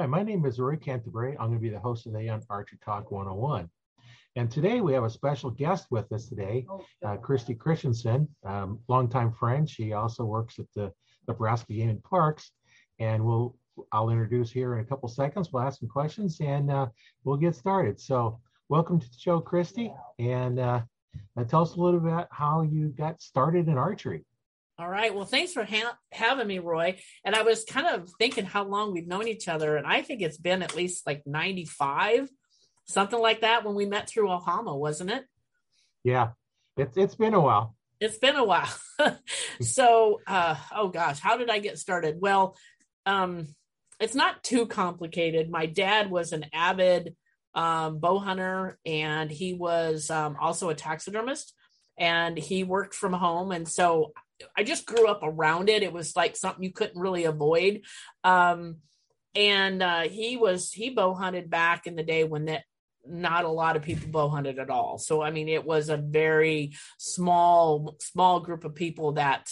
Hi, my name is Rory Canterbury. I'm going to be the host today on Archery Talk 101. And today we have a special guest with us today, Christy Christensen, longtime friend. She also works at the Nebraska Game and Parks. And I'll introduce her in a couple seconds. We'll ask some questions and we'll get started. So welcome to the show, Christy. And tell us a little bit about how you got started in archery. All right. Well, thanks for having me, Roy. And I was kind of thinking how long we've known each other. And I think it's been at least like 95, something like that, when we met through Ahamo, wasn't it? Yeah, it's been a while. It's been a while. So, oh gosh, how did I get started? Well, it's not too complicated. My dad was an avid bow hunter, and he was also a taxidermist, and he worked from home. And so I just grew up around it. It was like something you couldn't really avoid. He bow hunted back in the day when not a lot of people bow hunted at all. So, I mean, it was a very small group of people that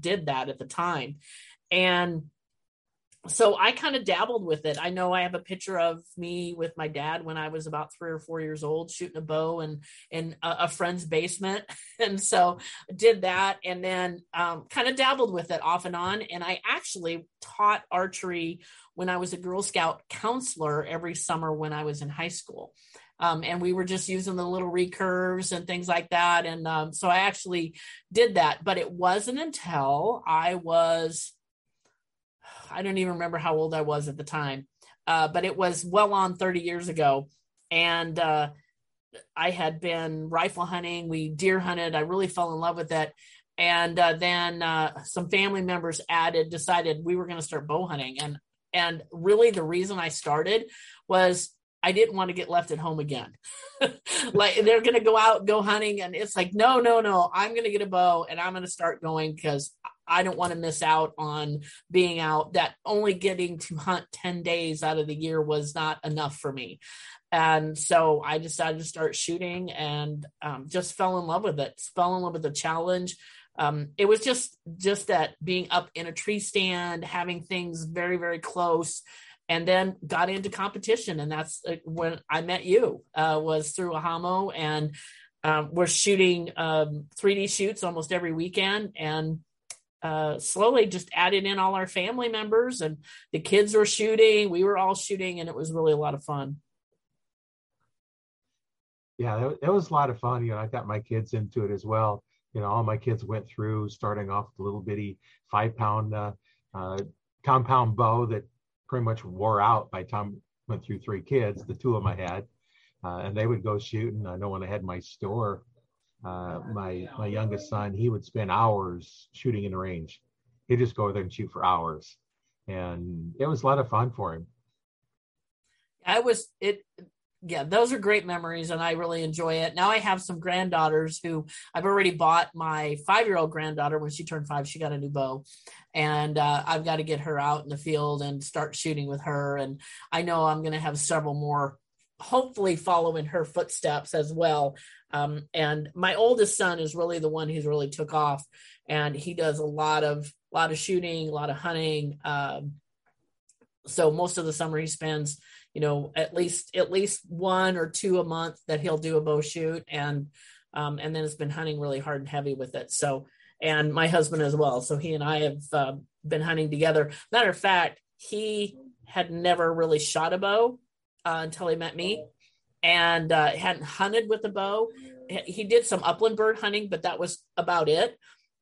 did that at the time. And so I kind of dabbled with it. I know I have a picture of me with my dad when I was about 3 or 4 years old, shooting a bow in a friend's basement. And so did that, and then kind of dabbled with it off and on. And I actually taught archery when I was a Girl Scout counselor every summer when I was in high school. And we were just using the little recurves and things like that. And so I actually did that, but it wasn't until I don't even remember how old I was at the time, but it was well on 30 years ago. And I had been rifle hunting. We deer hunted. I really fell in love with it. And then some family members decided we were going to start bow hunting. And really the reason I started was I didn't want to get left at home again. Like, they're going to go out, go hunting. And it's like, no, I'm going to get a bow and I'm going to start going, because I don't want to miss out on being out. That only getting to hunt 10 days out of the year was not enough for me. And so I decided to start shooting, and just fell in love with it. Fell in love with the challenge. It was just that being up in a tree stand, having things very, very close, and then got into competition. And that's when I met you, was through Ahamo, and we're shooting 3D shoots almost every weekend. And slowly just added in all our family members, and the kids were shooting, we were all shooting, and it was really a lot of fun. Yeah, it was a lot of fun. You know, I got my kids into it as well. You know, all my kids went through, starting off with a little bitty 5-pound compound bow that pretty much wore out by the time went through 3 kids, the 2 of them I had, and they would go shooting. I know when I had my store, my youngest son, he would spend hours shooting in the range. He'd just go there and shoot for hours, and it was a lot of fun for him. Those are great memories, and I really enjoy it. Now I have some granddaughters who I've already bought my 5-year-old granddaughter. When she turned 5, she got a new bow, and I've got to get her out in the field and start shooting with her. And I know I'm going to have several more, hopefully following her footsteps as well. And my oldest son is really the one who's really took off, and he does a lot of shooting, a lot of hunting. So most of the summer he spends, you know, at least 1 or 2 a month that he'll do a bow shoot. And then it's been hunting really hard and heavy with it. So, and my husband as well. So he and I have been hunting together. Matter of fact, he had never really shot a bow until he met me, and hadn't hunted with a bow. He did some upland bird hunting, but that was about it.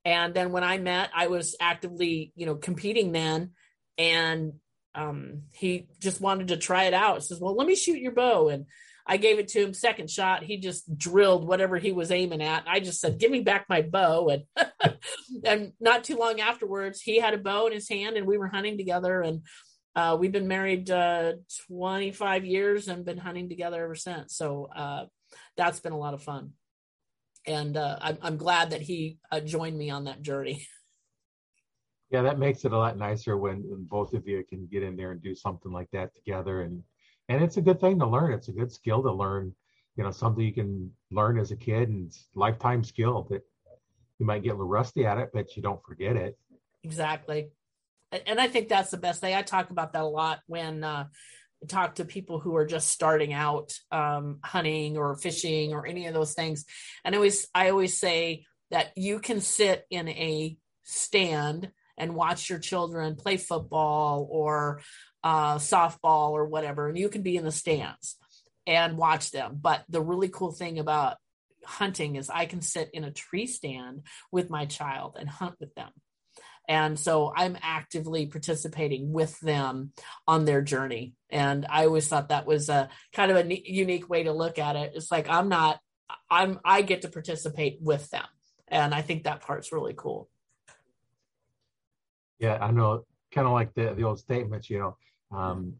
And then when I met, I was actively, you know, competing then, and he just wanted to try it out. He says, well, let me shoot your bow. And I gave it to him. Second shot, he just drilled whatever he was aiming at. I just said, give me back my bow. And and not too long afterwards, he had a bow in his hand, and we were hunting together. And we've been married 25 years and been hunting together ever since. So that's been a lot of fun. And I'm glad that he joined me on that journey. Yeah, that makes it a lot nicer when both of you can get in there and do something like that together. And it's a good thing to learn. It's a good skill to learn, you know, something you can learn as a kid, and it's a lifetime skill that you might get a little rusty at it, but you don't forget it. Exactly. And I think that's the best thing. I talk about that a lot when I talk to people who are just starting out hunting or fishing or any of those things. And I always say that you can sit in a stand and watch your children play football or softball or whatever, and you can be in the stands and watch them. But the really cool thing about hunting is I can sit in a tree stand with my child and hunt with them. And so I'm actively participating with them on their journey. And I always thought that was a kind of a unique way to look at it. It's like, I get to participate with them. And I think that part's really cool. Yeah, I know, kind of like the old statement, if you hunt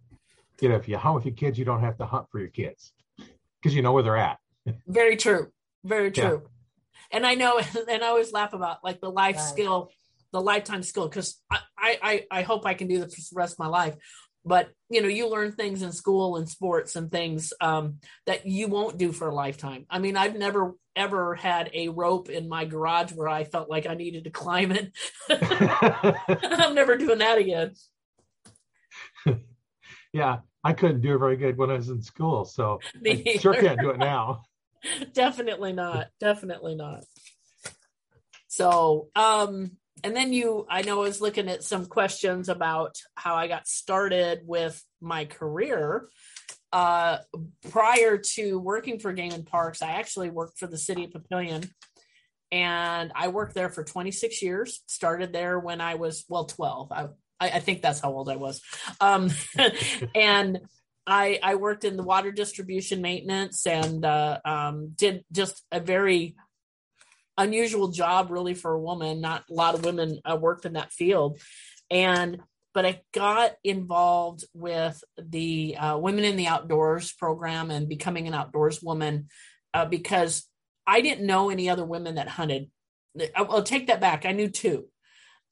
with your kids, you don't have to hunt for your kids because you know where they're at. Very true. Very true. Yeah. And I know, and I always laugh about like the life skill, the lifetime skill, because I hope I can do this for the rest of my life. But, you learn things in school and sports and things that you won't do for a lifetime. I mean, I've never, ever had a rope in my garage where I felt like I needed to climb it. I'm never doing that again. Yeah, I couldn't do it very good when I was in school. So I sure can't do it now. Definitely not. Definitely not. So, and then I know I was looking at some questions about how I got started with my career. Prior to working for Game and Parks, I actually worked for the city of Papillion, and I worked there for 26 years, started there when I was, 12. I think that's how old I was. And I worked in the water distribution maintenance and did just a very unusual job really for a woman. Not a lot of women worked in that field. But I got involved with the Women in the Outdoors program and Becoming an Outdoors Woman because I didn't know any other women that hunted. I'll take that back. I knew two.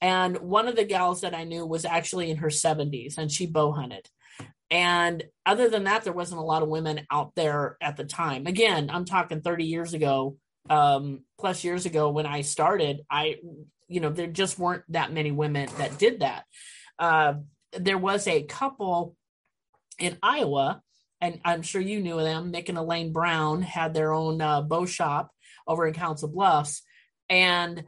And one of the gals that I knew was actually in her 70s, and she bow hunted. And other than that, there wasn't a lot of women out there at the time. Again, I'm talking 30 years ago, plus years ago when I started, there just weren't that many women that did that. There was a couple in Iowa, and I'm sure you knew them. Nick and Elaine Brown had their own bow shop over in Council Bluffs. And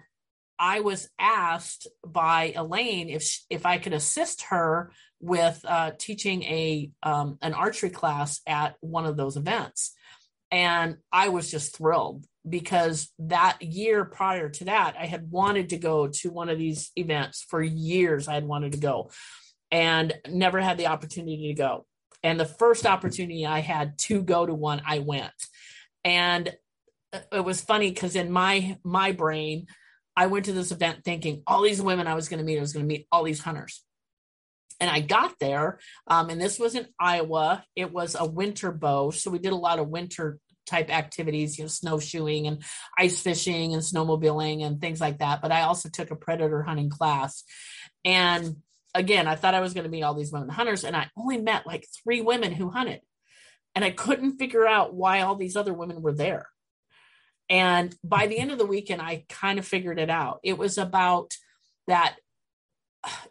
I was asked by Elaine if I could assist her with teaching an archery class at one of those events. And I was just thrilled because that year prior to that, I had wanted to go to one of these events for years. I had wanted to go and never had the opportunity to go. And the first opportunity I had to go to one, I went. And it was funny because in my brain, I went to this event thinking all these women I was going to meet all these hunters. And I got there, and this was in Iowa. It was a winter bow. So we did a lot of winter type activities, snowshoeing and ice fishing and snowmobiling and things like that. But I also took a predator hunting class. And again, I thought I was going to meet all these women hunters. And I only met like three women who hunted. And I couldn't figure out why all these other women were there. And by the end of the weekend, I kind of figured it out. It was about that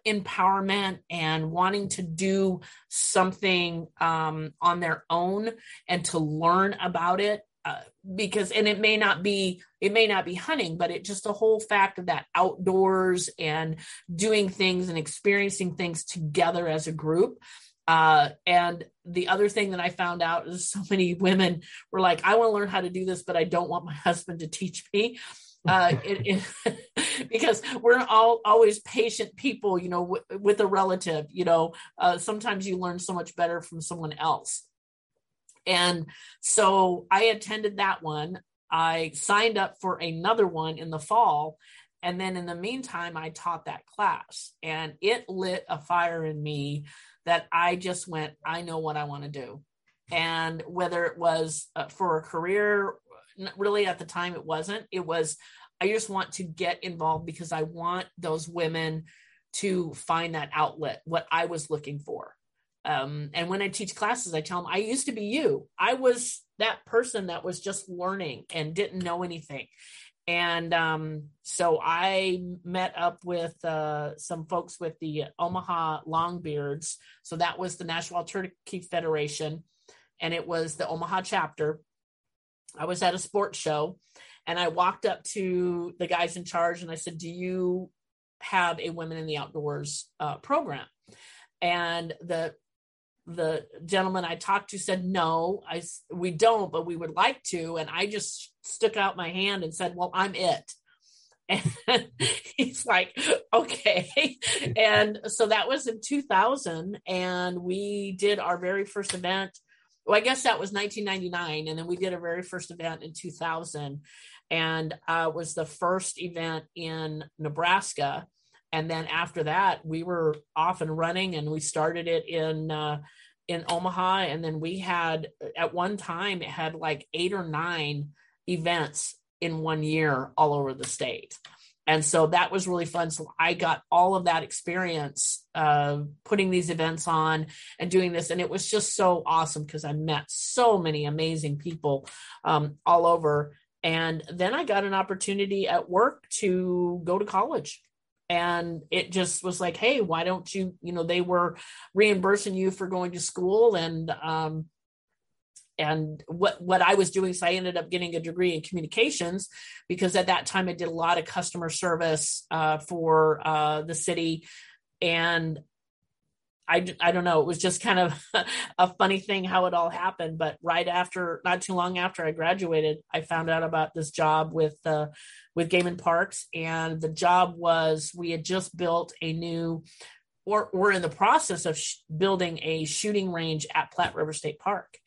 empowerment and wanting to do something on their own and to learn about it because it may not be hunting, but it just the whole fact of that outdoors and doing things and experiencing things together as a group. And the other thing that I found out is so many women were like, I want to learn how to do this, but I don't want my husband to teach me. Because we're all always patient people, with a relative, sometimes you learn so much better from someone else. And so I attended that one. I signed up for another one in the fall. And then in the meantime, I taught that class, and it lit a fire in me that I just went, I know what I want to do. And whether it was for a career, really at the time it was I just want to get involved because I want those women to find that outlet, what I was looking for. And when I teach classes, I tell them I used to be you. I was that person that was just learning and didn't know anything. And so I met up with some folks with the Omaha Longbeards. So that was the National Turkey Federation, and it was the Omaha chapter. I was at a sports show, and I walked up to the guys in charge, and I said, do you have a Women in the Outdoors program? And the gentleman I talked to said, no, we don't, but we would like to. And I just stuck out my hand and said, well, I'm it. And he's like, okay. And so that was in 2000. And we did our very first event. Well, I guess that was 1999. And then we did our very first event in 2000. And was the first event in Nebraska. And then after that, we were off and running, and we started it in Omaha. And then we had, at one time, it had like 8 or 9 events in one year all over the state. And so that was really fun. So I got all of that experience putting these events on and doing this. And it was just so awesome because I met so many amazing people all over. And then I got an opportunity at work to go to college. And it just was like, hey, why don't you, they were reimbursing you for going to school and what I was doing. So I ended up getting a degree in communications because at that time I did a lot of customer service for the city. And I don't know, it was just kind of a funny thing how it all happened. But not too long after I graduated, I found out about this job with Game and Parks. And the job was, we had just built a new, or we're in the process of building a shooting range at Platte River State Park.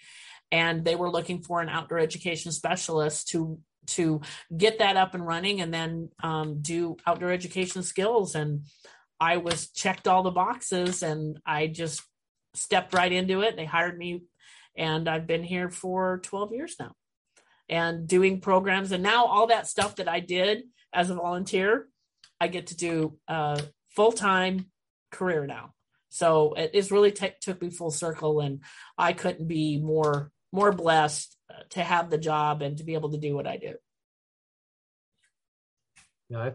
And they were looking for an outdoor education specialist to get that up and running and then do outdoor education skills. And I was checked all the boxes, and I just stepped right into it. They hired me, and I've been here for 12 years now and doing programs. And now all that stuff that I did as a volunteer, I get to do full-time career now. So it's really took me full circle, and I couldn't be more blessed to have the job and to be able to do what I do. Yeah,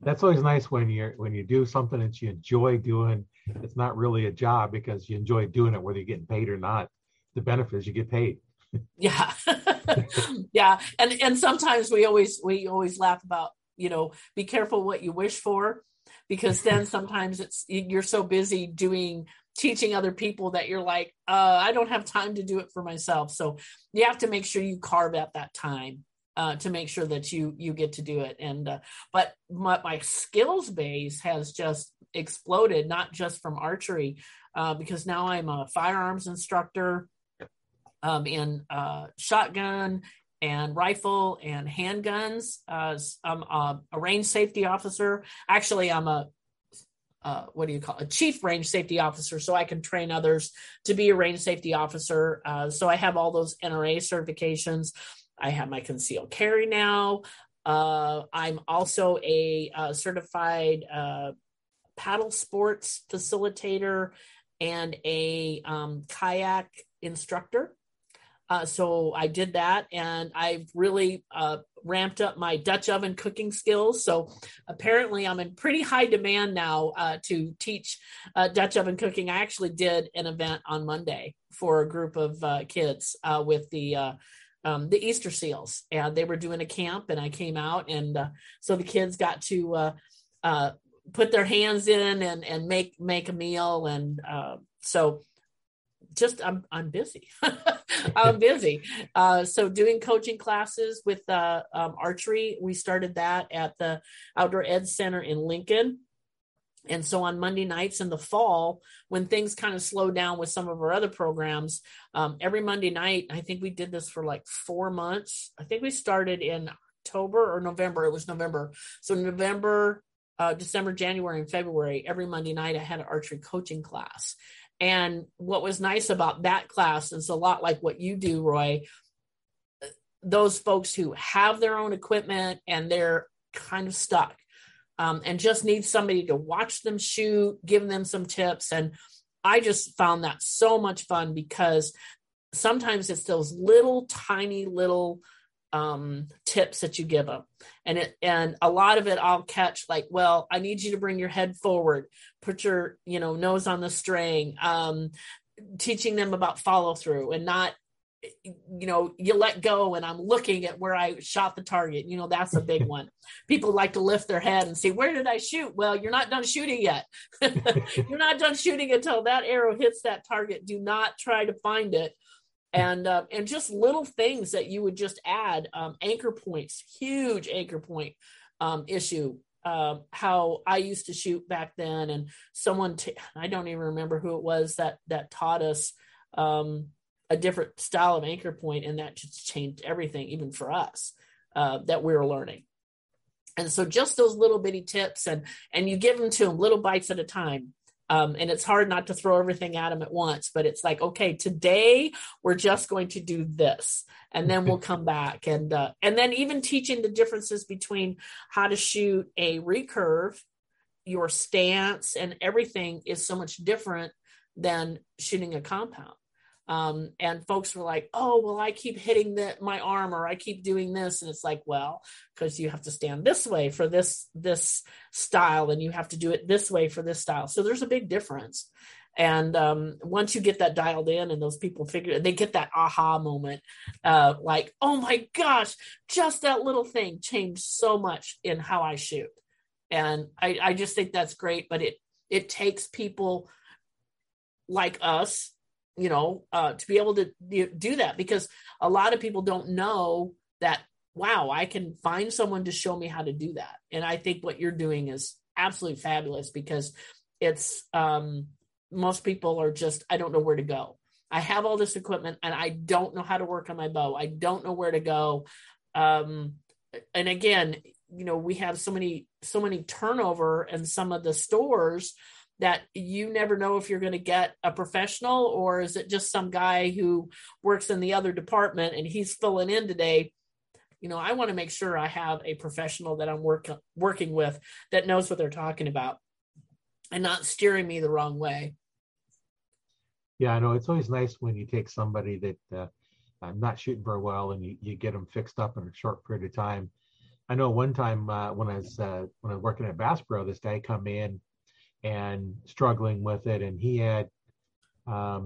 that's always nice when you do something that you enjoy doing. It's not really a job because you enjoy doing it, whether you're getting paid or not. The benefit is you get paid. Yeah. Yeah. And sometimes we always laugh about, be careful what you wish for, because then sometimes you're so busy teaching other people that you're like, I don't have time to do it for myself. So you have to make sure you carve out that time. To make sure that you get to do it. And but my skills base has just exploded, not just from archery, because now I'm a firearms instructor in shotgun and rifle and handguns. I'm a range safety officer. Actually, I'm a chief range safety officer, so I can train others to be a range safety officer. So I have all those NRA certifications. I have my concealed carry now. I'm also a certified paddle sports facilitator and a kayak instructor. So I did that, and I've really ramped up my Dutch oven cooking skills. So apparently I'm in pretty high demand now to teach Dutch oven cooking. I actually did an event on Monday for a group of kids with the Easter Seals, and they were doing a camp, and I came out, and so the kids got to put their hands in and make a meal, and so just I'm busy. I'm busy. So doing coaching classes with archery, we started that at the Outdoor Ed Center in Lincoln. And so on Monday nights in the fall, when things kind of slow down with some of our other programs, every Monday night, I think we did this for like 4 months. I think we started in October or November. It was November. So November, December, January, and February, every Monday night, I had an archery coaching class. And what was nice about that class is a lot like what you do, Roy, those folks who have their own equipment and they're kind of stuck. And just need somebody to watch them shoot, give them some tips. And I just found that so much fun because sometimes it's those little tiny little tips that you give them. And a lot of it I'll catch like, well, I need you to bring your head forward, put your, nose on the string, teaching them about follow through and not, you let go and I'm looking at where I shot the target. That's a big one. People like to lift their head and say, where did I shoot? Well, you're not done shooting yet. You're not done shooting until that arrow hits that target. Do not try to find it. And just little things that you would just add, anchor points, huge anchor point issue. How I used to shoot back then, and someone I don't even remember who it was that taught us a different style of anchor point, and that just changed everything, even for us that we were learning. And so, just those little bitty tips, and you give them to them little bites at a time. And it's hard not to throw everything at them at once, but it's like, okay, today we're just going to do this, and then we'll come back. And then even teaching the differences between how to shoot a recurve, your stance and everything is so much different than shooting a compound. And folks were like, oh, well, I keep hitting my arm, or I keep doing this. And it's like, well, because you have to stand this way for this style, and you have to do it this way for this style. So there's a big difference. And once you get that dialed in, and those people they get that aha moment, like, oh my gosh, just that little thing changed so much in how I shoot. And I just think that's great, but it takes people like us, to be able to do that, because a lot of people don't know that, wow, I can find someone to show me how to do that. And I think what you're doing is absolutely fabulous, because it's most people are just, I don't know where to go. I have all this equipment and I don't know how to work on my bow. I don't know where to go. And again, we have so many turnover in some of the stores that you never know if you're going to get a professional, or is it just some guy who works in the other department and he's filling in today. I want to make sure I have a professional that I'm working with that knows what they're talking about and not steering me the wrong way. Yeah, I know. It's always nice when you take somebody that I'm not shooting very well, and you get them fixed up in a short period of time. I know one time when I was working at Bass Pro, this guy come in and struggling with it, and he had I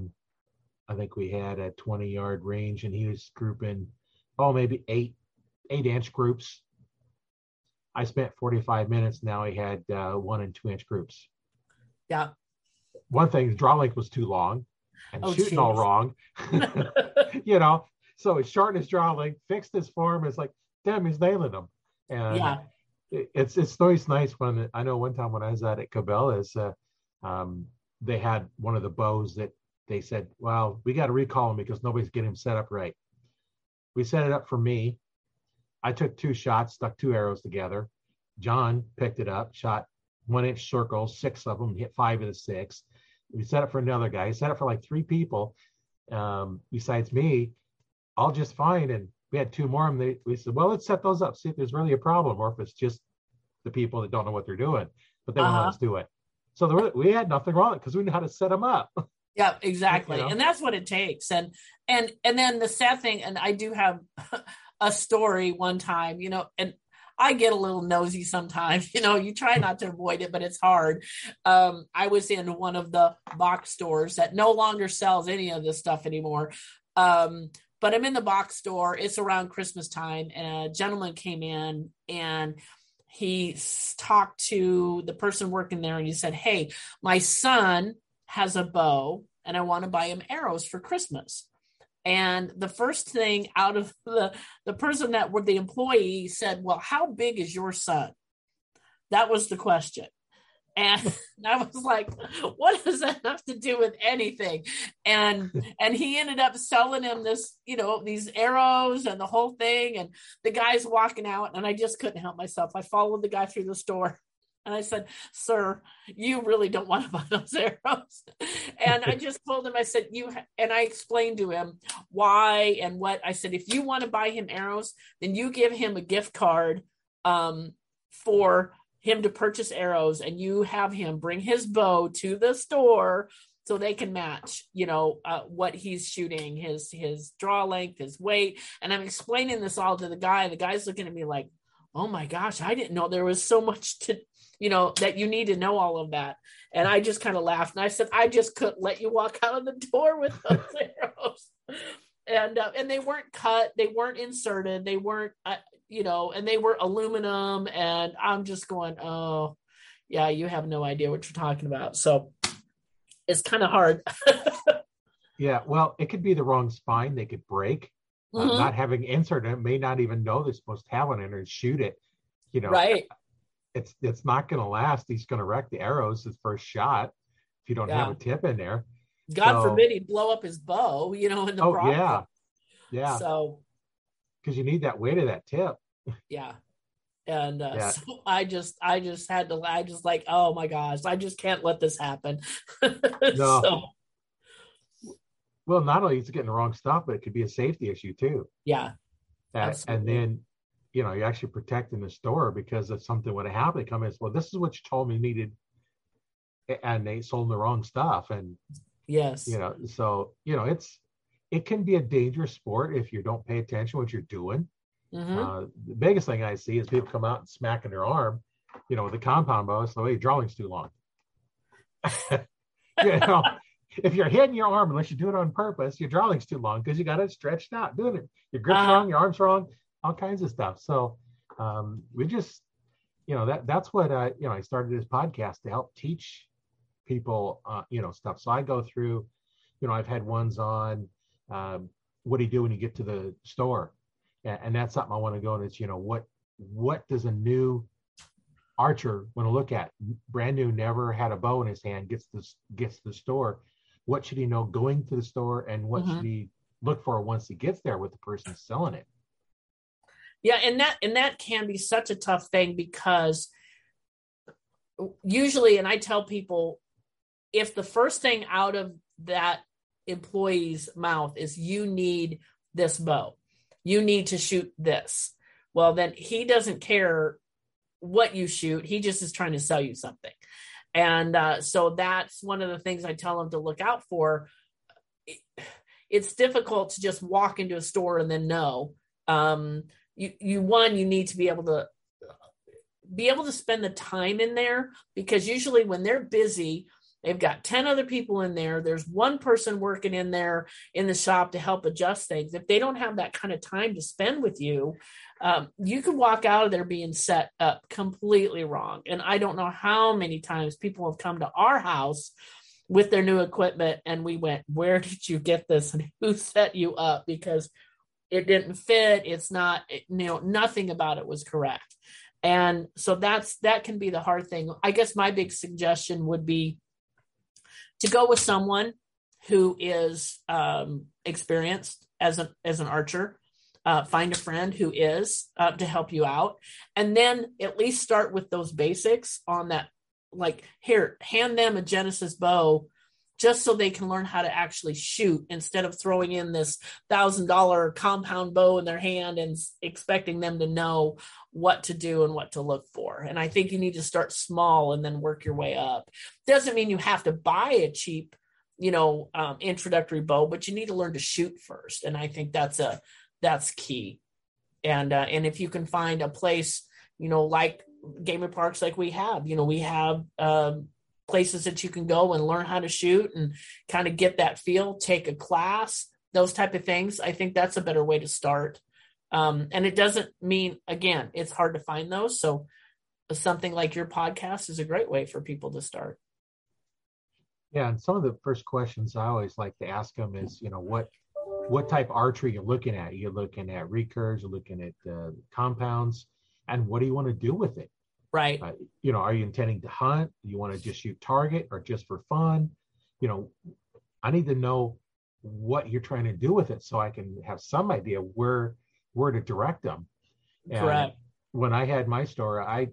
think we had a 20-yard range, and he was grouping maybe eight-inch groups. I spent 45 minutes. Now he had 1 and 2-inch groups. Yeah. One thing, the draw length was too long, and shooting geez. All wrong. So he shortened his draw length, fixed his form. It's like, damn, he's nailing them. And yeah. It's always nice when, I know one time when I was out at Cabela's, they had one of the bows that they said, well, we got to recall him because nobody's getting him set up right. We set it up for me. I took 2 shots, stuck 2 arrows together. John picked it up, shot 1-inch circles, 6 of them, hit 5 of the 6. We set it for another guy. He set it for like 3 people besides me, all just fine. And we had 2 more, and we said, well, let's set those up, see if there's really a problem, or if it's just the people that don't know what they're doing, but they won't let us do it. So we had nothing wrong because we knew how to set them up. Yeah, exactly. And that's what it takes. And then the sad thing, and I do have a story one time, and I get a little nosy sometimes, you try not to avoid it, but it's hard. I was in one of the box stores that no longer sells any of this stuff anymore. But I'm in the box store. It's around Christmas time. And a gentleman came in and he talked to the person working there. And he said, hey, my son has a bow and I want to buy him arrows for Christmas. And the first thing out of the person that were the employee said, well, how big is your son? That was the question. And I was like, what does that have to do with anything? And he ended up selling him this, these arrows and the whole thing. And the guy's walking out, and I just couldn't help myself. I followed the guy through the store, and I said, sir, you really don't want to buy those arrows. And I just told him, I said, and I explained to him why and what. I said, if you want to buy him arrows, then you give him a gift card for him to purchase arrows, and you have him bring his bow to the store so they can match, you know, what he's shooting, his draw length, his weight. And I'm explaining this all to the guy. The guy's looking at me like, oh my gosh, I didn't know there was so much to, you know, that you need to know all of that. And I just kind of laughed. And I said, I just couldn't let you walk out of the door with those arrows. And they weren't cut, they weren't inserted, they weren't, you know, and they were aluminum. And I'm just going, oh yeah, you have no idea what you're talking about. So it's kind of hard. Yeah. Well, it could be the wrong spine. They could break. Not having inserted, it may not even know they're supposed to have one and shoot it, you know, right. It's not going to last. He's going to wreck the arrows his first shot if you don't have a tip in there. God forbid he blow up his bow, you know, in the process. Yeah. So, because you need that weight of that tip. Yeah. And so I just had to, I just like, oh my gosh, I just can't let this happen. Well, not only is it getting the wrong stuff, but it could be a safety issue too. Yeah. And then, you know, you're actually protecting the store because if something would have happened, they come in and say, well, this is what you told me needed. And they sold the wrong stuff. And yes, you know, so, you know, it can be a dangerous sport if you don't pay attention to what you're doing. The biggest thing I see is people come out and smacking their arm, you know, with a compound bow. So hey, drawing's too long. You know, if you're hitting your arm, unless you do it on purpose, your drawing's too long because you got it stretched out doing it. Your grip's wrong, your arm's wrong, all kinds of stuff. So we just, you know, that's what I, you know, I started this podcast to help teach people, you know, stuff. So I go through, you know, I've had ones on what do you do when you get to the store? And that's something I want to go and it's, you know, what does a new archer want to look at? Brand new, never had a bow in his hand, gets to the store. What should he know going to the store and what should he look for once he gets there with the person selling it? Yeah. And that can be such a tough thing because usually, and I tell people, if the first thing out of that employee's mouth is you need this bow, you need to shoot this, well, then he doesn't care what you shoot. He just is trying to sell you something. And so that's one of the things I tell them to look out for. It's difficult to just walk into a store and then know. You need to be able to spend the time in there because usually when they're busy, they've got 10 other people in there. There's one person working in there in the shop to help adjust things. If they don't have that kind of time to spend with you, you could walk out of there being set up completely wrong. And I don't know how many times people have come to our house with their new equipment and we went, where did you get this? And who set you up? Because it didn't fit. It's not, you know, nothing about it was correct. And so that can be the hard thing. I guess my big suggestion would be to go with someone who is experienced as an archer, find a friend who is to help you out. And then at least start with those basics on that, like here, hand them a Genesis bow just so they can learn how to actually shoot instead of throwing in this $1,000 compound bow in their hand and expecting them to know what to do and what to look for. And I think you need to start small and then work your way up. Doesn't mean you have to buy a cheap, you know, introductory bow, but you need to learn to shoot first. And I think that's key. And if you can find a place, you know, like Game and Parks, like we have, you know, places that you can go and learn how to shoot and kind of get that feel, take a class, those type of things. I think that's a better way to start. And it doesn't mean, again, it's hard to find those. So something like your podcast is a great way for people to start. Yeah. And some of the first questions I always like to ask them is, you know, what type of archery you're looking at? You're looking at recurves, you're looking at compounds, and what do you want to do with it? Right. You know, are you intending to hunt? Do you want to just shoot target or just for fun? You know, I need to know what you're trying to do with it so I can have some idea where to direct them. And correct. When I had my store, I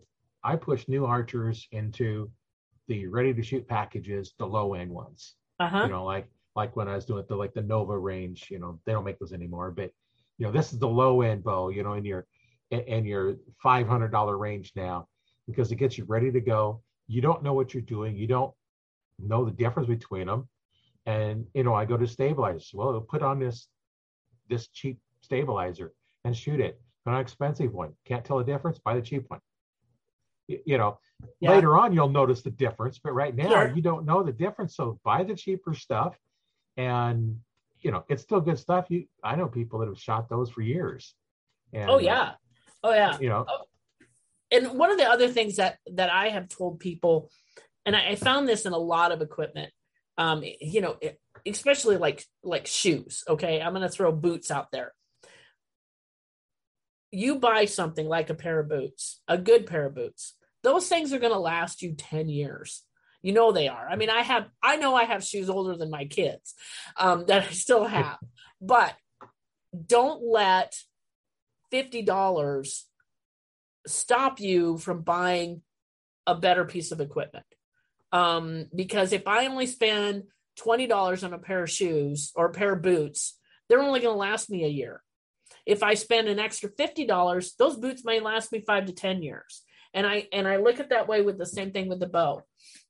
pushed new archers into the ready to shoot packages, the low end ones. You know, like when I was doing the the Nova range, you know, they don't make those anymore, but you know, this is the low end bow, you know, in your $500 range now, because it gets you ready to go. You don't know what you're doing. You don't know the difference between them. And, you know, I go to stabilize. Well, put on this cheap stabilizer and shoot it. An expensive one. Can't tell the difference? Buy the cheap one. You know, yeah. Later on, you'll notice the difference. But right now, sure. You don't know the difference. So buy the cheaper stuff. And, you know, it's still good stuff. I know people that have shot those for years. And, Oh, yeah. You know. And one of the other things that I have told people, and I found this in a lot of equipment, you know, especially like shoes. Okay. I'm going to throw boots out there. You buy something like a pair of boots, a good pair of boots. Those things are going to last you 10 years. You know, they are. I mean, I have shoes older than my kids that I still have, but don't let $50 stop you from buying a better piece of equipment. Because if I only spend $20 on a pair of shoes or a pair of boots, they're only going to last me a year. If I spend an extra $50, those boots may last me 5 to 10 years. And I look at that way with the same thing with the bow.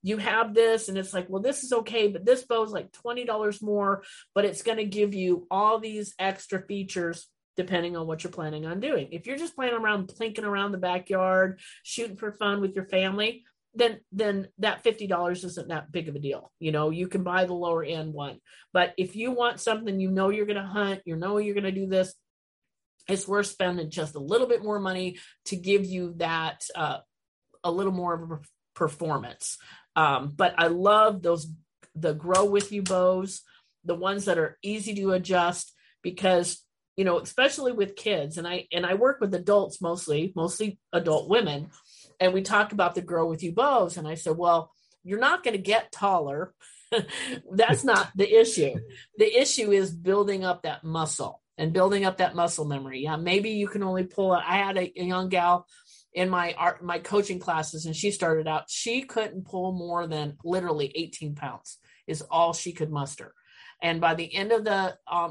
You have this and it's like, well, this is okay, but this bow is like $20 more, but it's going to give you all these extra features depending on what you're planning on doing. If you're just planning around plinking around the backyard, shooting for fun with your family, then that $50 isn't that big of a deal. You know, you can buy the lower end one, but if you want something, you know, you're going to hunt, you know, you're going to do this, it's worth spending just a little bit more money to give you that a little more of a performance. But I love the grow with you bows, the ones that are easy to adjust, because, you know, especially with kids, and I work with adults, mostly adult women. And we talk about the grow with you bows. And I said, well, you're not going to get taller. That's not the issue. The issue is building up that muscle and building up that muscle memory. Yeah. Maybe you can only pull out. I had a young gal in my coaching classes, and she started out, she couldn't pull more than literally 18 pounds is all she could muster. And by the end of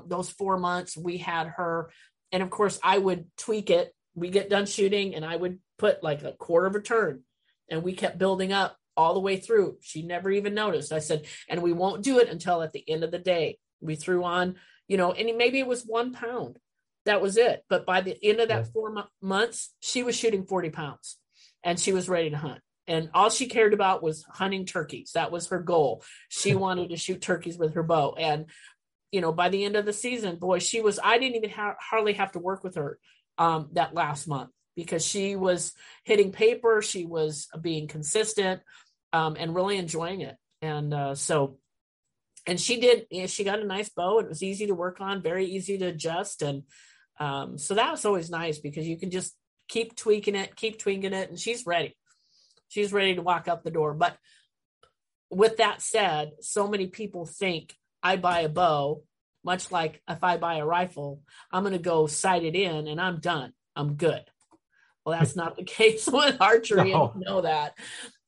those 4 months, we had her. And of course I would tweak it. We get done shooting and I would put like a quarter of a turn, and we kept building up all the way through. She never even noticed. I said, and we won't do it until at the end of the day. We threw on, you know, and maybe it was 1 pound. That was it. But by the end of that 4 months, she was shooting 40 pounds and she was ready to hunt. And all she cared about was hunting turkeys. That was her goal. She wanted to shoot turkeys with her bow. And, you know, by the end of the season, boy, she was, I didn't even hardly have to work with her that last month, because she was hitting paper. She was being consistent and really enjoying it. And so she did, you know, she got a nice bow. It was easy to work on, very easy to adjust. And so that was always nice, because you can just keep tweaking it. And she's ready. She's ready to walk out the door. But with that said, so many people think I buy a bow, much like if I buy a rifle, I'm going to go sight it in and I'm done. I'm good. Well, that's not the case with archery. No. And you know that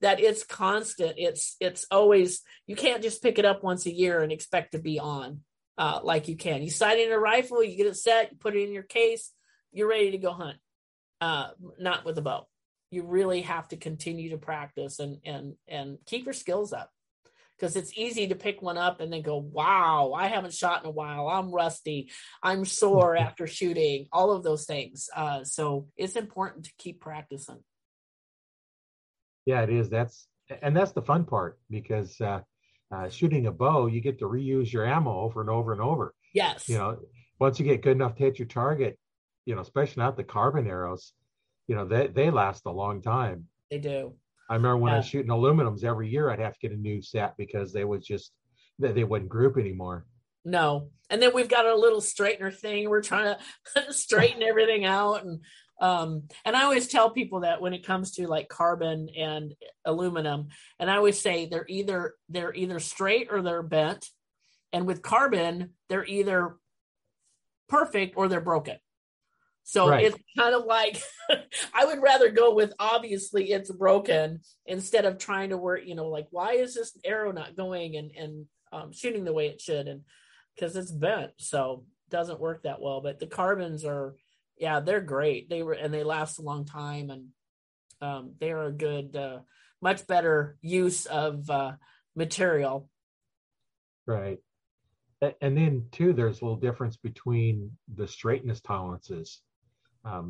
it's constant. It's always, you can't just pick it up once a year and expect to be on like you can. You sight in a rifle, you get it set, you put it in your case, you're ready to go hunt. Not with a bow. You really have to continue to practice and keep your skills up, because it's easy to pick one up and then go, wow, I haven't shot in a while. I'm rusty. I'm sore after shooting, all of those things. So it's important to keep practicing. Yeah, it is. That's the fun part, because shooting a bow, you get to reuse your ammo over and over and over. Yes. You know, once you get good enough to hit your target, you know, especially not the carbon arrows, you know, they last a long time. They do. I remember when I was shooting aluminums every year, I'd have to get a new set because they wouldn't group anymore. No. And then we've got our little straightener thing. We're trying to straighten everything out. And I always tell people that when it comes to like carbon and aluminum, and I always say they're either straight or they're bent. And with carbon, they're either perfect or they're broken. So right. It's kind of like, I would rather go with, obviously it's broken, instead of trying to work, you know, like, why is this arrow not going and shooting the way it should? And because it's bent, so it doesn't work that well. But the carbons are, yeah, they're great. They last a long time, and they are a good, much better use of material Right. And then too, there's a little difference between the straightness tolerances. I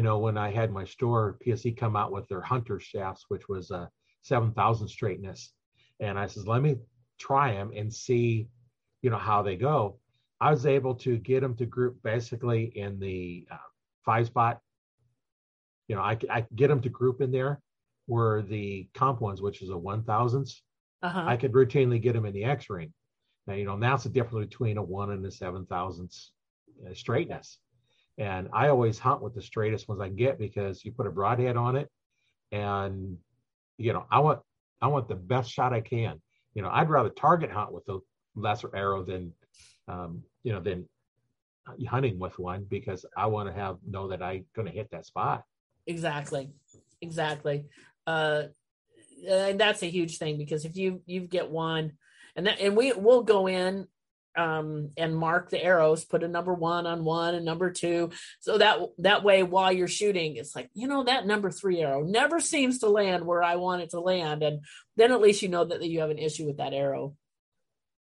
know when I had my store, PSE come out with their hunter shafts, which was a 7,000 straightness. And I says, let me try them and see, you know, how they go. I was able to get them to group basically in the 5-spot. You know, I could get them to group in there where the comp ones, which is a 1,000s. Uh-huh. I could routinely get them in the X ring. Now, you know, and that's the difference between a 1 and a 7,000 straightness. And I always hunt with the straightest ones I can get, because you put a broadhead on it, and you know, I want the best shot I can. You know, I'd rather target hunt with a lesser arrow than hunting with one, because I want to know that I'm going to hit that spot. Exactly. And that's a huge thing, because if you get one, and we'll go in and mark the arrows, put a number 1 on one and number 2, so that way while you're shooting, it's like, you know, that number 3 arrow never seems to land where I want it to land, and then at least you know that you have an issue with that arrow.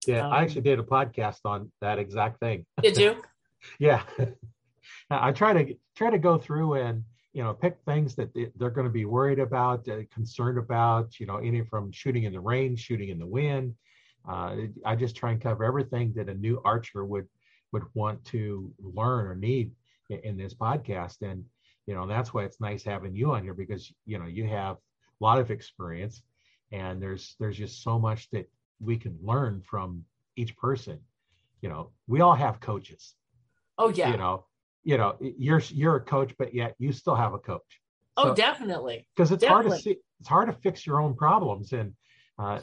Yeah, I actually did a podcast on that exact thing. Did you? Yeah, I try to go through and, you know, pick things that they're going to be worried about, concerned about, you know, any from shooting in the rain, shooting in the wind. I just try and cover everything that a new archer would want to learn or need in this podcast. And, you know, that's why it's nice having you on here, because, you know, you have a lot of experience, and there's just so much that we can learn from each person. You know, we all have coaches. Oh yeah. You know, you're a coach, but yet you still have a coach. So, oh, definitely. Because it's hard to fix your own problems. And,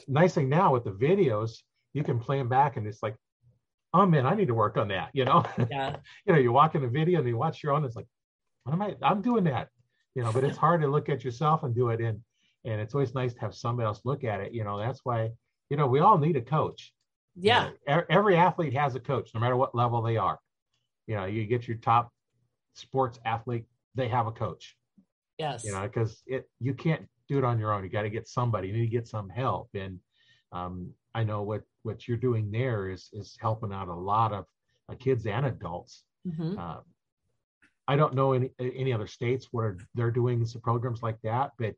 nice thing now with the videos, you can play them back, and it's like, oh man, I need to work on that. You know, yeah. You know, you walk in a video and you watch your own. It's like, I'm doing that. You know, but it's hard to look at yourself and do it in. And it's always nice to have somebody else look at it. You know, that's why, you know, we all need a coach. Yeah. You know, every athlete has a coach, no matter what level they are. You know, you get your top sports athlete, they have a coach. Yes. You know, because you can't do it on your own. You got to get somebody. You need to get some help. And I know what you're doing there is helping out a lot of kids and adults. Mm-hmm. I don't know any other states where they're doing some programs like that, but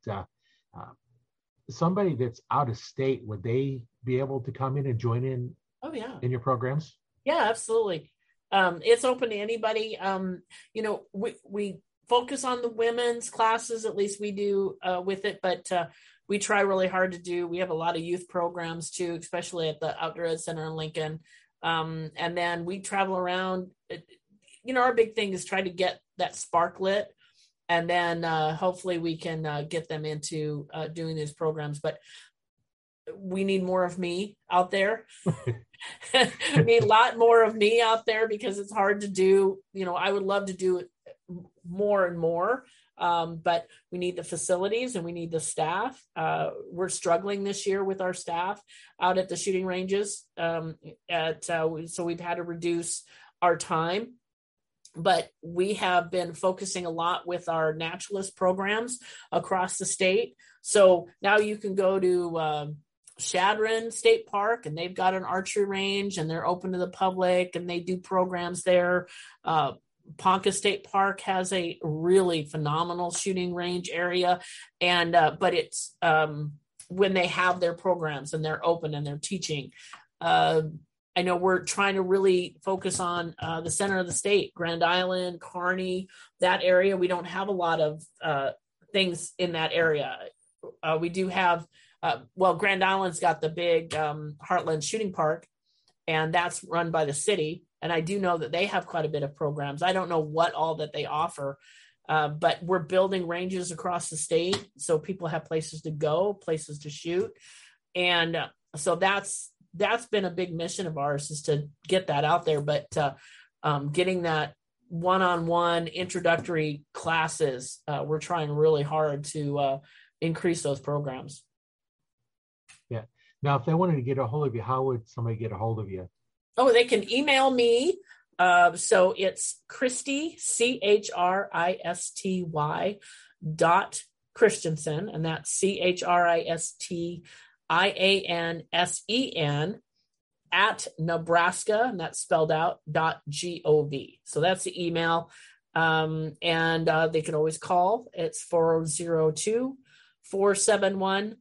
somebody that's out of state, would they be able to come in and join in? Oh yeah, in your programs? Yeah, absolutely. It's open to anybody. You know, we focus on the women's classes, at least we do with it, but we try really hard to do. We have a lot of youth programs too, especially at the Outdoor Ed Center in Lincoln. And then we travel around. You know, our big thing is try to get that spark lit, and then hopefully we can get them into doing these programs. But we need more of me out there. We need a lot more of me out there, because it's hard to do. You know, I would love to do it more and more, but we need the facilities and we need the staff. We're struggling this year with our staff out at the shooting ranges, so we've had to reduce our time. But we have been focusing a lot with our naturalist programs across the state. So now you can go to Shadron State Park, and they've got an archery range, and they're open to the public, and they do programs there. Ponca State Park has a really phenomenal shooting range area, and but it's when they have their programs and they're open and they're teaching. I know we're trying to really focus on the center of the state, Grand Island, Kearney, that area. We don't have a lot of things in that area. We do have, Grand Island's got the big Heartland Shooting Park, and that's run by the city. And I do know that they have quite a bit of programs. I don't know what all that they offer, but we're building ranges across the state, so people have places to go, places to shoot. And so that's been a big mission of ours, is to get that out there. But getting that one-on-one introductory classes, we're trying really hard to increase those programs. Yeah. Now, if they wanted to get a hold of you, how would somebody get a hold of you? Oh, they can email me. So it's Christy, CHRISTY .. Christensen, and that's CHRISTIANSEN at Nebraska, and that's spelled out, .gov. So that's the email. And they can always call. It's 402-471-5547.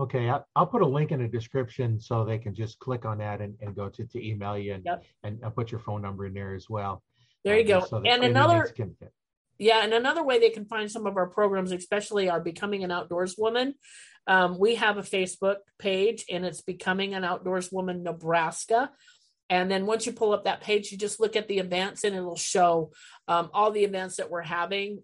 Okay, I'll put a link in the description so they can just click on that and go to email you and put your phone number in there as well. There you go. So another way they can find some of our programs, especially our Becoming an Outdoors Woman. We have a Facebook page, and it's Becoming an Outdoors Woman Nebraska. And then once you pull up that page, you just look at the events, and it'll show all the events that we're having.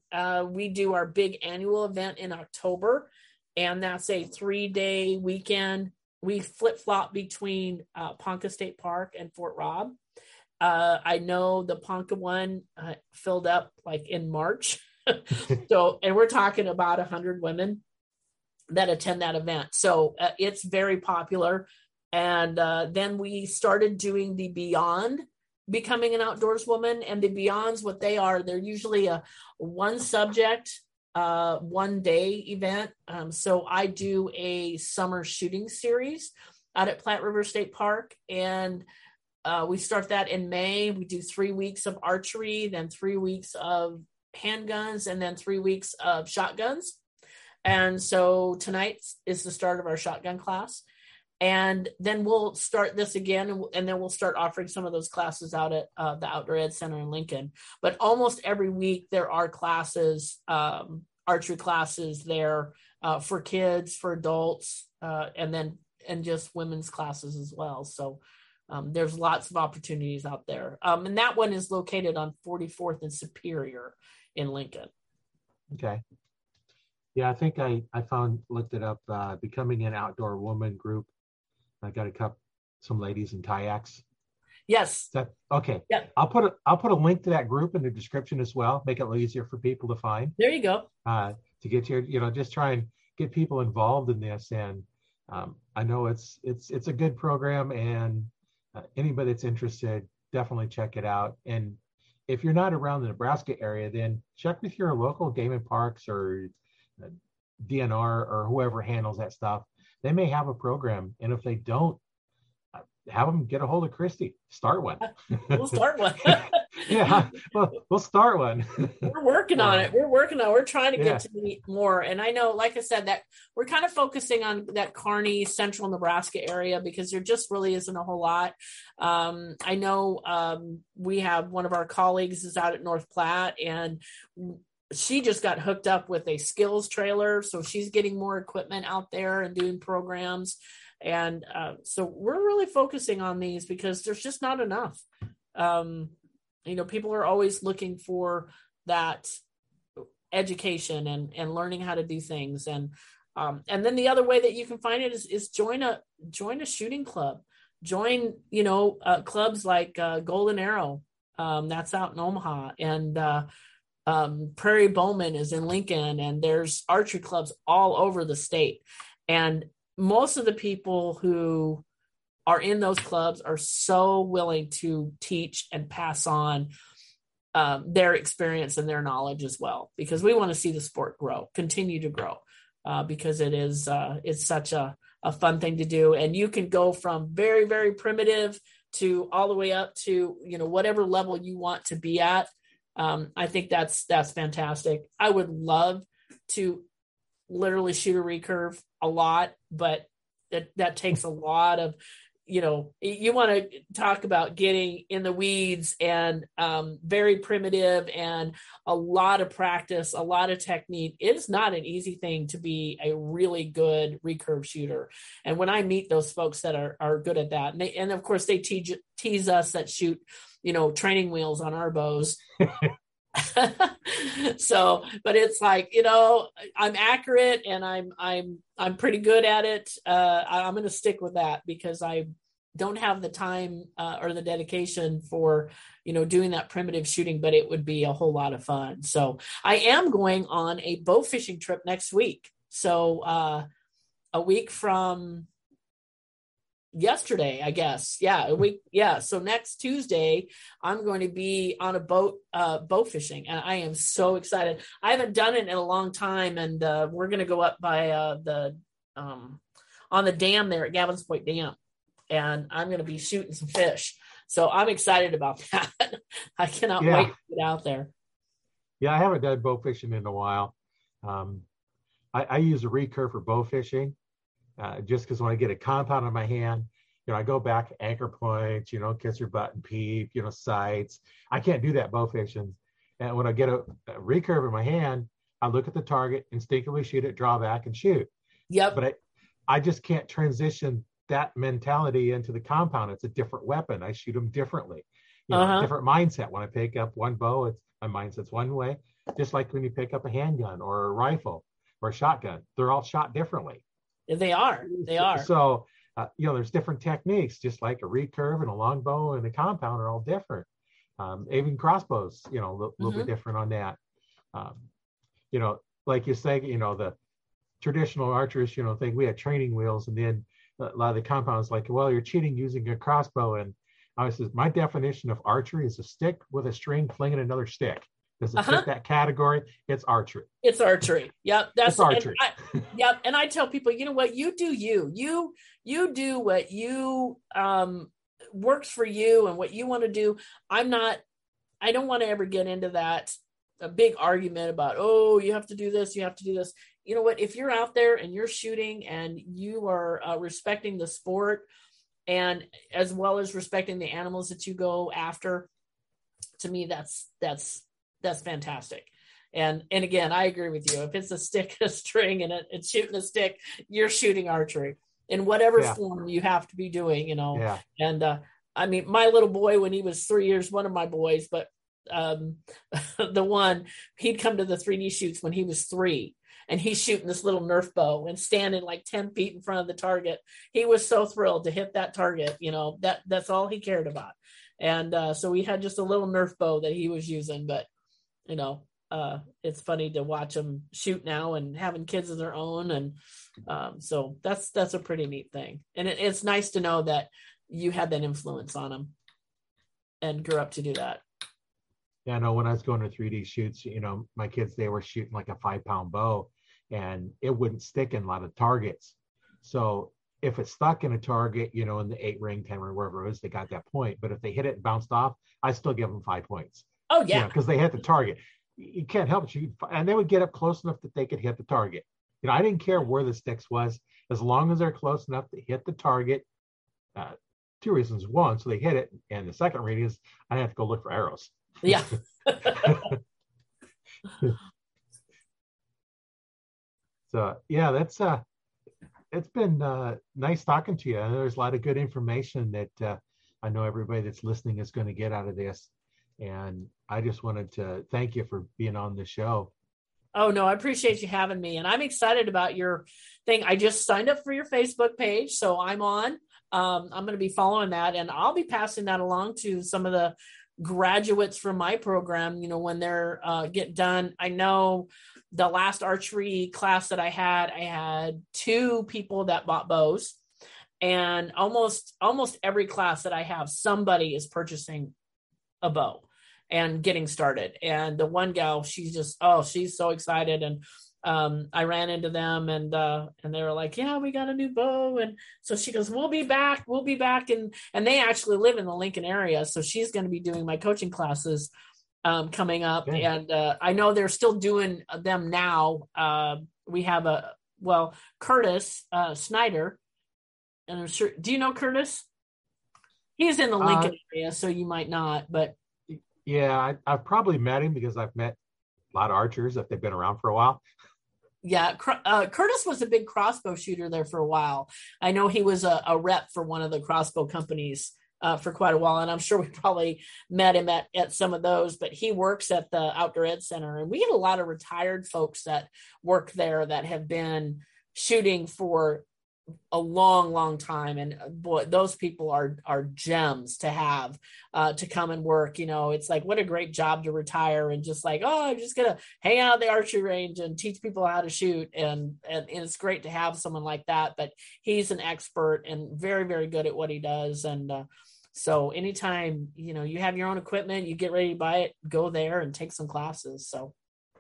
We do our big annual event in October, and that's a 3-day weekend. We flip-flop between Ponca State Park and Fort Rob. I know the Ponca one filled up like in March. And we're talking about 100 women that attend that event. So it's very popular. And then we started doing the Beyond Becoming an Outdoors Woman, and the Beyonds, what they are, they're usually a one subject, 1-day event. So I do a summer shooting series out at Platte River State Park, and we start that in May. We do 3 weeks of archery, then 3 weeks of handguns, and then 3 weeks of shotguns. And so tonight is the start of our shotgun class. And then we'll start this again, and then we'll start offering some of those classes out at the Outdoor Ed Center in Lincoln. But almost every week there are classes, archery classes there for kids, for adults, and just women's classes as well. So there's lots of opportunities out there. And that one is located on 44th and Superior in Lincoln. Okay. Yeah, I think I looked it up, Becoming an Outdoor Woman group. I got some ladies in kayaks. Yes. Okay. Yep. I'll put a link to that group in the description as well. Make it a little easier for people to find. There you go. To get your, just try and get people involved in this. And I know it's a good program, and anybody that's interested, definitely check it out. And if you're not around the Nebraska area, then check with your local Game and Parks or DNR or whoever handles that stuff. They may have a program, and if they don't, have them get a hold of Christy. Start one. We'll start one. Yeah, we'll start one. We're working on it. We're trying to get to meet more. And I know, like I said, that we're kind of focusing on that Kearney, central Nebraska area, because there just really isn't a whole lot. I know we have one of our colleagues is out at North Platte, and she just got hooked up with a skills trailer. So she's getting more equipment out there and doing programs. And so we're really focusing on these because there's just not enough. People are always looking for that education and learning how to do things. And then the other way that you can find it is join a shooting club, clubs like Golden Arrow. That's out in Omaha, and Prairie Bowman is in Lincoln, and there's archery clubs all over the state. And most of the people who are in those clubs are so willing to teach and pass on their experience and their knowledge as well, because we want to see the sport continue to grow because it is, it's such a fun thing to do. And you can go from very, very primitive to all the way up to, whatever level you want to be at. I think that's fantastic. I would love to literally shoot a recurve a lot, but that takes a lot of, you want to talk about getting in the weeds and very primitive and a lot of practice, a lot of technique. It's not an easy thing to be a really good recurve shooter. And when I meet those folks that are good at that, and of course they tease us that shoot, training wheels on our bows. So, but it's like, I'm accurate and I'm pretty good at it. I'm going to stick with that because I don't have the time or the dedication for, doing that primitive shooting, but it would be a whole lot of fun. So I am going on a bow fishing trip next week. So a week from yesterday, I guess. Yeah. So next Tuesday, I'm going to be on a boat, boat fishing. And I am so excited. I haven't done it in a long time. And we're going to go up by on the dam there at Gavin's Point Dam. And I'm going to be shooting some fish. So I'm excited about that. I cannot wait to get out there. Yeah. I haven't done bow fishing in a while. I use a reed curve for bow fishing. Just because when I get a compound in my hand, you know, I go back anchor points, you know, kiss your butt and peep, you know, sights. I can't do that bow fishing. And when I get a recurve in my hand, I look at the target, instinctively shoot it, draw back and shoot. Yep. But I just can't transition that mentality into the compound. It's a different weapon. I shoot them differently. You know, different mindset. When I pick up one bow, it's my mindset's one way. Just like when you pick up a handgun or a rifle or a shotgun, they're all shot differently. They are. So, you know, there's different techniques, just like a reed curve and a longbow and a compound are all different. Even crossbows, you know, a little bit different on that. You know, like you say, you know, the traditional archers, you know, think we had training wheels, and then a lot of the compounds like, well, you're cheating using a crossbow. And I says, my definition of archery is a stick with a string flinging another stick. Does it fit that category? It's archery. It's archery. Yep. That's archery. And And I tell people, you know what, you do you do what you works for you and what you want to do. I don't want to ever get into that a big argument about, oh, you have to do this, you have to do this. You know what, if you're out there and you're shooting and you are respecting the sport and as well as respecting the animals that you go after, to me, that's fantastic. And again, I agree with you. If it's a stick, a string, and it's shooting a stick, you're shooting archery in whatever form you have to be doing, you know. Yeah. And I mean, my little boy, when he was 3 years, one of my boys, but the one, he'd come to the 3D shoots when he was 3, and he's shooting this little Nerf bow and standing like 10 feet in front of the target. He was so thrilled to hit that target, you know, that's all he cared about. And so we had just a little Nerf bow that he was using, but you know, it's funny to watch them shoot now and having kids of their own. And so that's a pretty neat thing. And it's nice to know that you had that influence on them and grew up to do that. Yeah, no, when I was going to 3D shoots, you know, my kids, they were shooting like a 5-pound bow and it wouldn't stick in a lot of targets. So if it stuck in a target, you know, in the 8-ring, 10-ring, wherever it was, they got that point. But if they hit it and bounced off, I still give them 5 points. Oh yeah, because they hit the target. You can't help it. And they would get up close enough that they could hit the target. You know, I didn't care where the sticks was, as long as they're close enough to hit the target. 2 reasons: one, so they hit it, and the second reason is I have to go look for arrows. Yeah. So yeah, that's it's been nice talking to you. There's a lot of good information that I know everybody that's listening is going to get out of this. And I just wanted to thank you for being on the show. Oh, no, I appreciate you having me. And I'm excited about your thing. I just signed up for your Facebook page. So I'm on. I'm going to be following that. And I'll be passing that along to some of the graduates from my program, you know, when they're get done. I know the last archery class that I had 2 people that bought bows. And almost every class that I have, somebody is purchasing a bow and getting started. And the one gal, she's just, oh, she's so excited. And I ran into them and they were like, yeah, we got a new bow. And so she goes, we'll be back. And they actually live in the Lincoln area. So she's going to be doing my coaching classes coming up. Yeah. And I know they're still doing them now. We have Curtis Snyder. And I'm sure, do you know Curtis? He's in the Lincoln area, so you might not, but. Yeah, I've probably met him because I've met a lot of archers if they've been around for a while. Yeah, Curtis was a big crossbow shooter there for a while. I know he was a rep for one of the crossbow companies for quite a while, and I'm sure we probably met him at some of those, but he works at the Outdoor Ed Center, and we get a lot of retired folks that work there that have been shooting for a long, long time. And boy, those people are gems to have, to come and work. You know, it's like, what a great job to retire and just like, oh, I'm just going to hang out at the archery range and teach people how to shoot. And it's great to have someone like that, but he's an expert and very, very good at what he does. And, so anytime, you know, you have your own equipment, you get ready to buy it, go there and take some classes. So,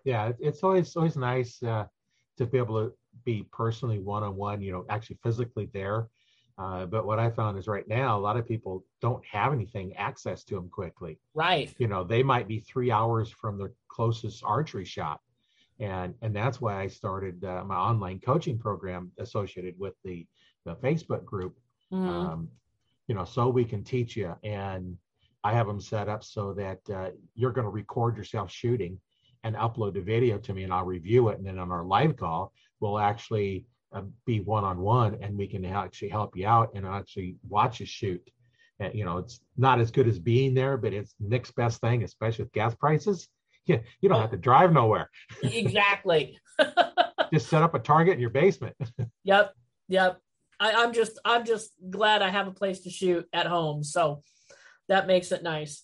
yeah, it's always nice, to be able to be personally one-on-one, you know, actually physically there. But what I found is right now, a lot of people don't have anything access to them quickly. Right. You know, they might be 3 hours from their closest archery shop. And that's why I started my online coaching program associated with the Facebook group. Mm-hmm. You know, so we can teach you. And I have them set up so that you're going to record yourself shooting and upload a video to me, and I'll review it. And then on our live call, we'll actually be one-on-one, and we can actually help you out and actually watch you shoot. And, you know, it's not as good as being there, but it's the next best thing, especially with gas prices. Yeah, you don't have to drive nowhere. Exactly. Just set up a target in your basement. Yep. Yep. I'm just glad I have a place to shoot at home. So that makes it nice.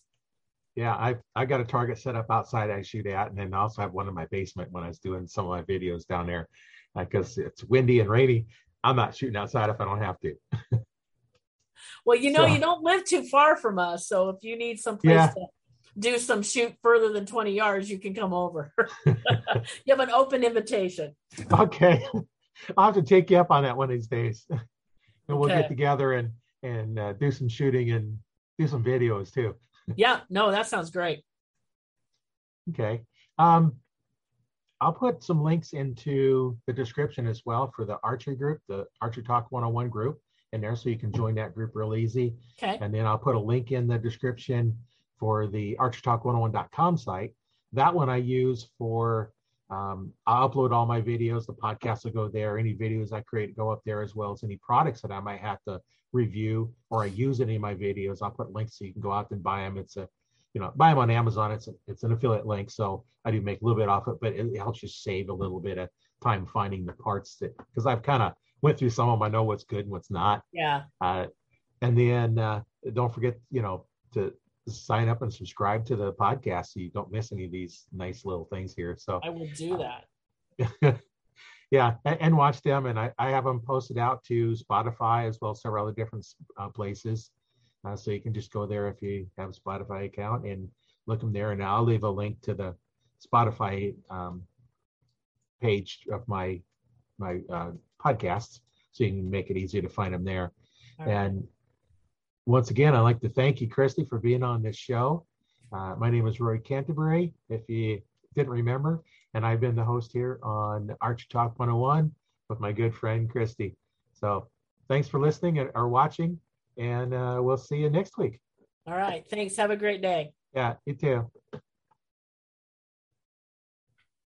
Yeah, I got a target set up outside I shoot at, and then I also have one in my basement when I was doing some of my videos down there, because it's windy and rainy. I'm not shooting outside if I don't have to. Well, you know, so, you don't live too far from us. So if you need some place to do some shoot further than 20 yards, you can come over. You have an open invitation. Okay. I'll have to take you up on that one of these days, and we'll get together and do some shooting and do some videos too. Yeah, no, that sounds great. Okay. I'll put some links into the description as well for the archery group, the Archery Talk 101 group in there, so you can join that group real easy. Okay. And then I'll put a link in the description for the archerytalk101.com site. That one I use for I upload all my videos. The podcast will go there. Any videos I create go up there, as well as any products that I might have to review or I use in any of my videos. I'll put links so you can go out and buy them. It's a, you know, buy them on Amazon. It's an affiliate link, so I do make a little bit off it, but it helps you save a little bit of time finding the parts that, because I've kind of went through some of them. I know what's good and what's not. Yeah. And then don't forget, you know, to sign up and subscribe to the podcast so you don't miss any of these nice little things here. So I will do that. Yeah, and watch them. And I have them posted out to Spotify as well as several other different places. So you can just go there if you have a Spotify account and look them there. And I'll leave a link to the Spotify page of my podcasts, so you can make it easy to find them there. All and right. Once again, I'd like to thank you, Christy, for being on this show. My name is Rory Canterbury, if you didn't remember, and I've been the host here on Archery Talk 101 with my good friend, Christy. So thanks for listening or watching, and we'll see you next week. All right. Thanks. Have a great day. Yeah, you too.